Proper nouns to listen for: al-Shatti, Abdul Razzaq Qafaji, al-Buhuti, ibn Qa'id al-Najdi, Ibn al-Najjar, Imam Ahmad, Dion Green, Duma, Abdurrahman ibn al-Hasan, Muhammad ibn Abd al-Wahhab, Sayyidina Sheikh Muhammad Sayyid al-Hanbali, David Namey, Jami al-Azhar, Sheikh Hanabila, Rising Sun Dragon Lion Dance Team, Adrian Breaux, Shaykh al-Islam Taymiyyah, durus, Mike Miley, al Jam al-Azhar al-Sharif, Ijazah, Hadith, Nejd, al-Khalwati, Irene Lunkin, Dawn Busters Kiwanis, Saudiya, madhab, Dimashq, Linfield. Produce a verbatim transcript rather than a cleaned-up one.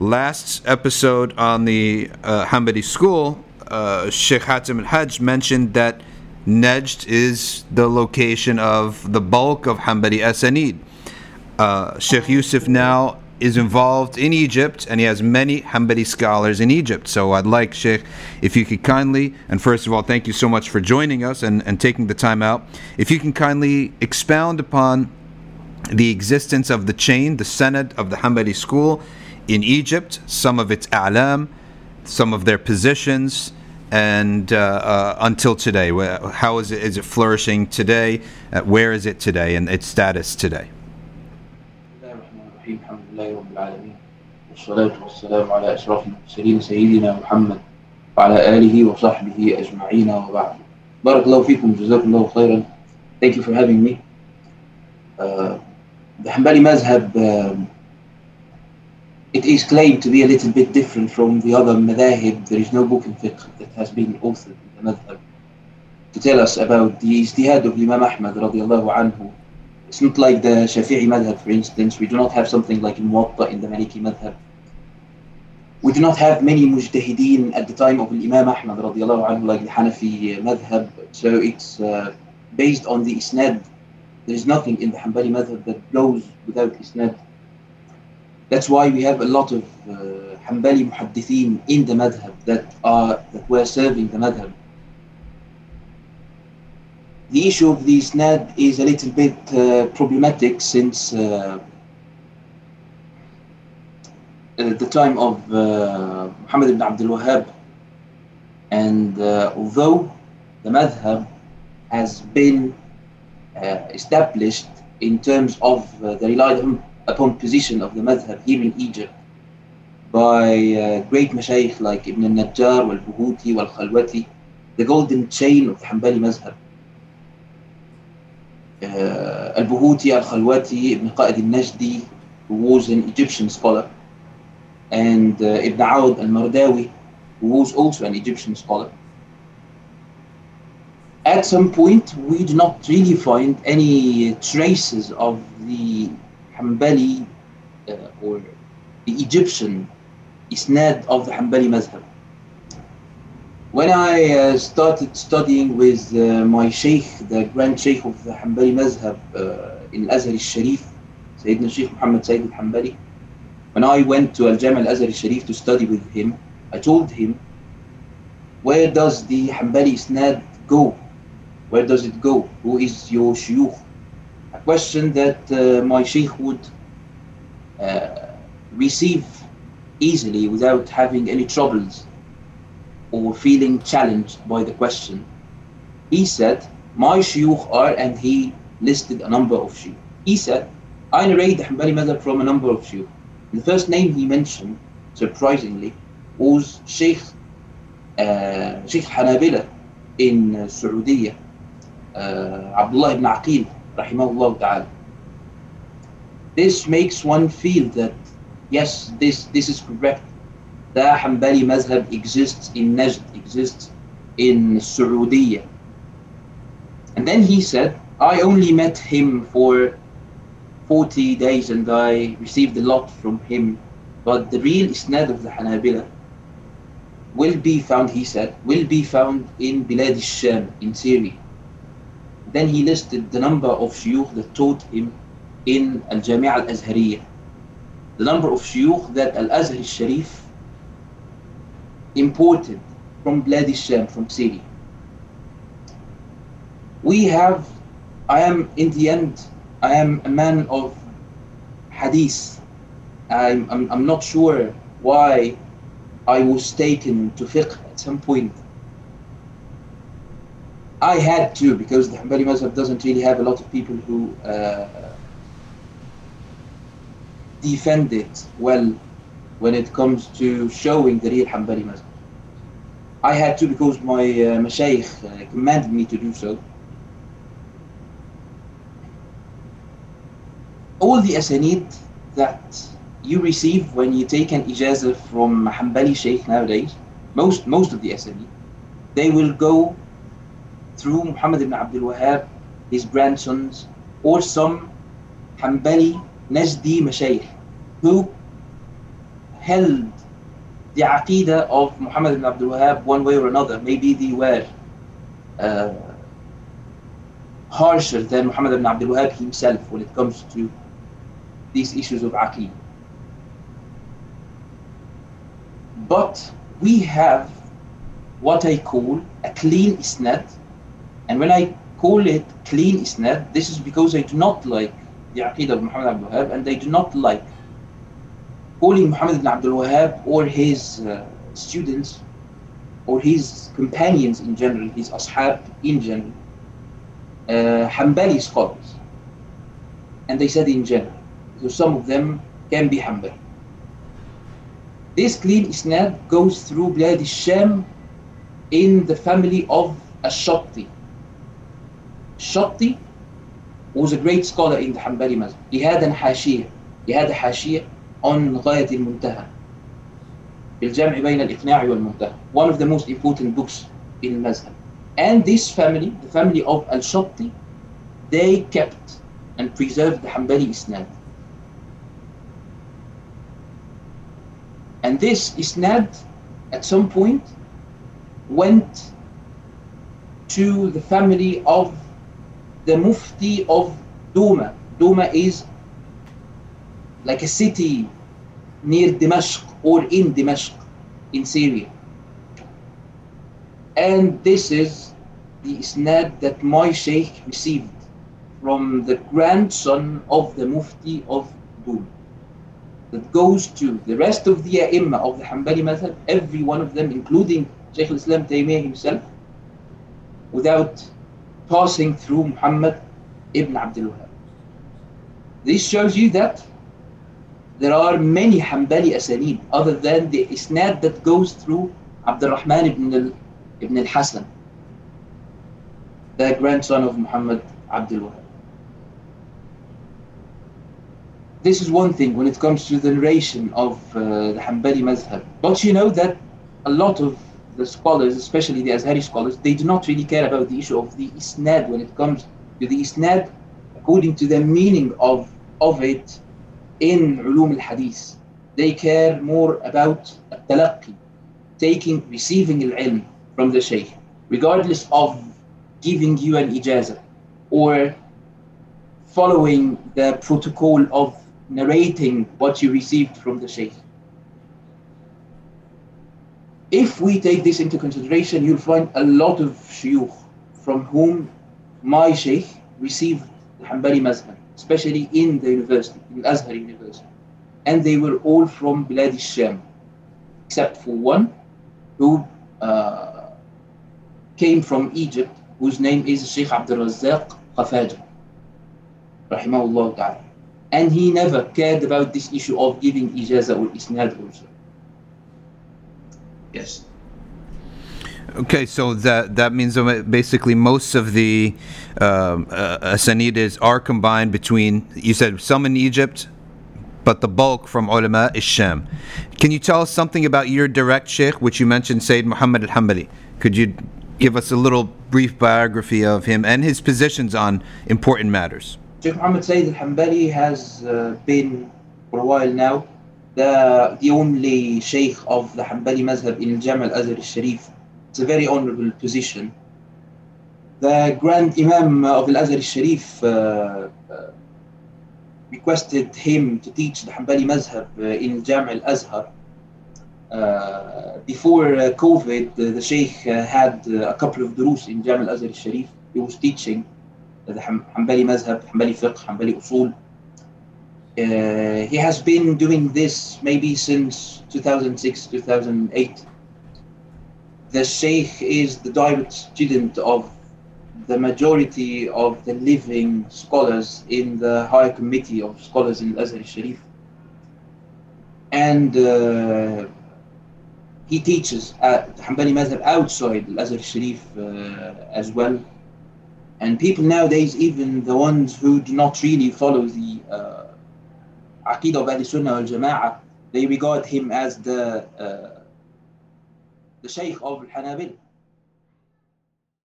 Last episode on the uh, Hanbali school, uh, Sheikh Hatim al-Hajj mentioned that Nejd is the location of the bulk of Hanbali asanid. Uh, Sheikh Yusuf now is involved in Egypt, and he has many Hanbali scholars in Egypt. So I'd like, Sheikh, if you could kindly, and first of all, thank you so much for joining us and, and taking the time out. If you can kindly expound upon the existence of the chain, the sanad of the Hanbali school in Egypt, some of its a'lam, some of their positions, and uh, uh, until today. How is it, is it flourishing today? Uh, where is it today and its status today? Thank you for having me. Uh, the Hanbali Mazhab, um, it is claimed to be a little bit different from the other madhab. There is no book in fiqh that has been authored in the madhab to tell us about the izdihad of Imam Ahmad radiallahu anhu. It's not like the Shafi'i madhab, for instance. We do not have something like muatta in the Maliki madhab. We do not have many mujtahideen at the time of Imam Ahmad radiallahu anhu, like the Hanafi madhab. So it's uh, based on the isnad. There is nothing in the Hanbali madhab that goes without isnad. That's why we have a lot of uh, Hanbali muhaddithin in the madhab that are that were serving the madhab. The issue of the isnad is a little bit uh, problematic since uh, at the time of uh, Muhammad ibn Abd al-Wahhab, and uh, although the madhab has been uh, established in terms of uh, the relied on upon position of the madhab here in Egypt by uh, great Mashaykh like Ibn al-Najjar, al Buhuti, al Khalwati, the golden chain of the Hanbali mazhab. Uh, al Buhuti, al Khalwati, ibn Qa'id al-Najdi, who was an Egyptian scholar, and uh, Ibn al-Aud al-Mardawi, who was also an Egyptian scholar. At some point, we do not really find any traces of the Hanbali uh, or the Egyptian isnad of the Hanbali mazhab. When I uh, started studying with uh, my Sheikh, the Grand Sheikh of the Hanbali mazhab, uh, in al Azhar al-Sharif, Sayyidina Sheikh Muhammad Sayyid al-Hanbali, when I went to al Jam al-Azhar al-Sharif to study with him, I told him, where does the Hanbali isnad go? Where does it go? Who is your Shuyuk? A question that uh, my Sheikh would uh, receive easily without having any troubles or feeling challenged by the question. He said, my shuyukh are, and he listed a number of shuyukh. He said, I narrate the Hanbali madhab from a number of shuyukh. The first name he mentioned, surprisingly, was Sheikh uh, Sheikh Hanabila in uh, Saudiya, uh, Abdullah ibn Aqil, rahimahullah ta'ala. This makes one feel that, yes, this, this is correct. The Hanbali mazhab exists in Najd, exists in Saudiya. And then he said, I only met him for forty days and I received a lot from him. But the real isnad of the Hanabila will be found, he said, will be found in Bilad al-Sham, in Syria. Then he listed the number of shuyukh that taught him in al Jami al-Azhar, the number of shuyukh that al-Azhar al-Sharif imported from Bilad al-Sham, from Syria. We have, I am in the end, I am a man of hadith. I'm, I'm, I'm not sure why I was taken to fiqh at some point. I had to, because the Hanbali mazhab doesn't really have a lot of people who uh, defend it well when it comes to showing the real Hanbali mazhab. I had to, because my uh, Mashaykh uh, commanded me to do so. All the asanid that you receive when you take an Ijazah from Hanbali Sheikh nowadays, most, most of the asanid, they will go through Muhammad ibn Abd al-Wahhab, his grandsons, or some Hanbali Najdi Mashaykh who held the Aqidah of Muhammad ibn Abd al-Wahhab one way or another. Maybe they were uh, harsher than Muhammad ibn Abd al-Wahhab himself when it comes to these issues of Aqidah. But we have what I call a clean isnad, and when I call it clean isnad, this is because I do not like the Aqidah of Muhammad ibn Abd al-Wahhab, and I do not like calling Muhammad ibn Abd al-Wahhab or his uh, students or his companions in general, his ashab in general, uh, Hanbali scholars. And they said in general, so some of them can be Hanbali. This clean isnad goes through Bilad al-Sham in the family of al-Shatti. Shatti was a great scholar in the Hanbali Mazhab. He had an Hashiya. He had a Hashiya on Ghayat al-Muntaha, al Jam al-Azhar al-Sharif, one of the most important books in Mazhab. And this family, the family of al-Shatti, they kept and preserved the Hanbali isnad. And this isnad, at some point, went to the family of the Mufti of Duma. Duma is like a city near Dimashq or in Dimashq in Syria. And this is the isnad that my Shaykh received from the grandson of the Mufti of Duma. That goes to the rest of the A'imma of the Hanbali Madhab, every one of them, including Shaykh al-Islam Taymiyyah himself, without passing through Muhammad ibn Abd al-Wahhab. This shows you that there are many Hanbali asanid other than the isnad that goes through Abdurrahman ibn al, ibn al-Hasan, the grandson of Muhammad Abd al-Wahhab. This is one thing when it comes to the narration of uh, the Hanbali Mazhab. But you know that a lot of the scholars, especially the Azhari scholars, they do not really care about the issue of the isnad when it comes to the isnad according to the meaning of, of it in ulum al-hadith. They care more about al-talaqi, taking, receiving al-ilm from the shaykh, regardless of giving you an ijazah or following the protocol of narrating what you received from the shaykh. If we take this into consideration, you'll find a lot of shuyukh from whom my shaykh received the Hanbali Mazhab, especially in the university, in Al-Azhar University. And they were all from Bilad al-Sham, except for one who uh, came from Egypt, whose name is Sheikh Abdul Razzaq Qafaji, rahimahullah ta'ala. And he never cared about this issue of giving ijazah or isnad also. Yes. Okay, so that that means basically most of the um, uh, Asanidas are combined between, you said some in Egypt, but the bulk from ulama is Sham. Can you tell us something about your direct sheikh, which you mentioned, Sayyid Muhammad al-Hanbali? Could you give us a little brief biography of him and his positions on important matters? Sheikh Muhammad Sayyid al-Hanbali has uh, been for a while now the, the only Shaykh of the Hanbali Mazhab in al Jam al-Azhar al-Sharif. It's a very honorable position. The Grand Imam of al-Azhar al-Sharif uh, uh, requested him to teach the Hanbali Mazhab uh, in al Jam al-Azhar. Uh, before uh, COVID, the, the Shaykh uh, had uh, a couple of durus in Jami al-Azhar al-Sharif. He was teaching the Hanbali Mazhab, Hanbali fiqh, Hanbali usul. Uh, he has been doing this maybe since two thousand six, two thousand eight. The Shaykh is the direct student of the majority of the living scholars in the higher committee of scholars in Al-Azhar al-Sharif. And uh, he teaches at the Hanbali Mazhab outside Al-Azhar al-Sharif uh, as well. And people nowadays, even the ones who do not really follow the uh, Aqeedah of Ahl Sunnah wal Jama'ah, they regard him as the uh, the Shaykh of Al-Hanabil.